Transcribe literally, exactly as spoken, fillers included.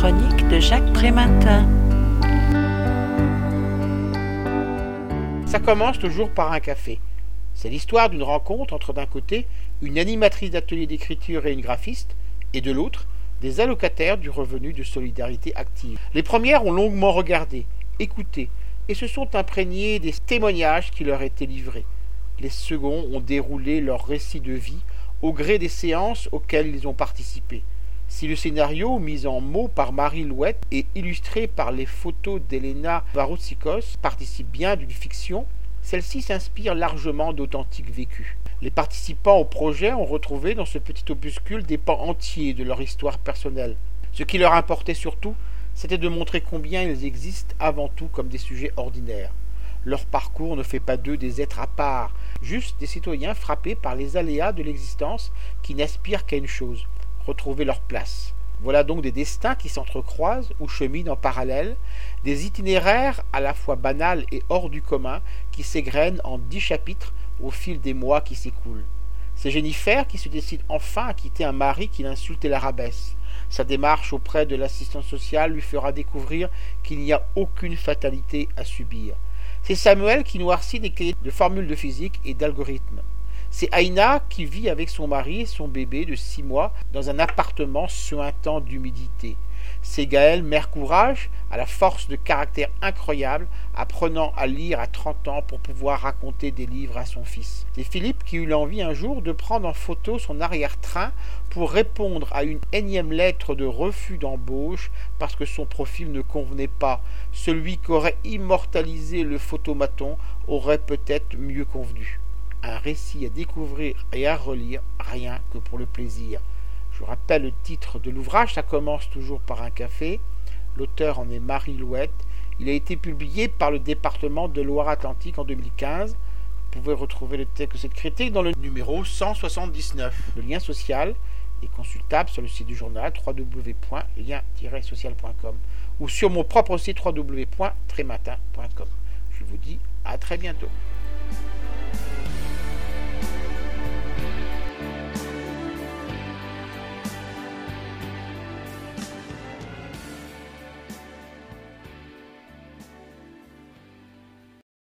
chronique de Jacques Prématin. Ça commence toujours par un café. C'est l'histoire d'une rencontre entre d'un côté une animatrice d'atelier d'écriture et une graphiste, et de l'autre des allocataires du revenu de solidarité active. Les premières ont longuement regardé, écouté, et se sont imprégnées des témoignages qui leur étaient livrés. Les seconds ont déroulé leur récit de vie au gré des séances auxquelles ils ont participé. Si le scénario, mis en mots par Marie Louët et illustré par les photos d'Elena Varoutsikos, participe bien d'une fiction, celle-ci s'inspire largement d'authentiques vécus. Les participants au projet ont retrouvé dans ce petit opuscule des pans entiers de leur histoire personnelle. Ce qui leur importait surtout, c'était de montrer combien ils existent avant tout comme des sujets ordinaires. Leur parcours ne fait pas d'eux des êtres à part, juste des citoyens frappés par les aléas de l'existence qui n'aspirent qu'à une chose, retrouver leur place. Voilà donc des destins qui s'entrecroisent ou cheminent en parallèle, des itinéraires à la fois banals et hors du commun qui s'égrènent en dix chapitres au fil des mois qui s'écoulent. C'est Jennifer qui se décide enfin à quitter un mari qui l'insulte et la rabaisse. Sa démarche auprès de l'assistance sociale lui fera découvrir qu'il n'y a aucune fatalité à subir. C'est Samuel qui noircit des cahiers de formules de physique et d'algorithmes. C'est Aïna qui vit avec son mari et son bébé de six mois dans un appartement suintant d'humidité. C'est Gaëlle, mère courage, à la force de caractère incroyable, apprenant à lire à trente ans pour pouvoir raconter des livres à son fils. C'est Philippe qui eut l'envie un jour de prendre en photo son arrière-train pour répondre à une énième lettre de refus d'embauche parce que son profil ne convenait pas. Celui qu'aurait immortalisé le photomaton aurait peut-être mieux convenu. Un récit à découvrir et à relire, rien que pour le plaisir. Je rappelle le titre de l'ouvrage, ça commence toujours par un café. L'auteur en est Marie Louët. Il a été publié par le département de Loire-Atlantique en deux mille quinze. Vous pouvez retrouver le texte de cette critique dans le numéro cent soixante-dix-neuf. Le lien social est consultable sur le site du journal w w w point lien tiret social point com ou sur mon propre site w w w point trematin point com. Je vous dis à très bientôt.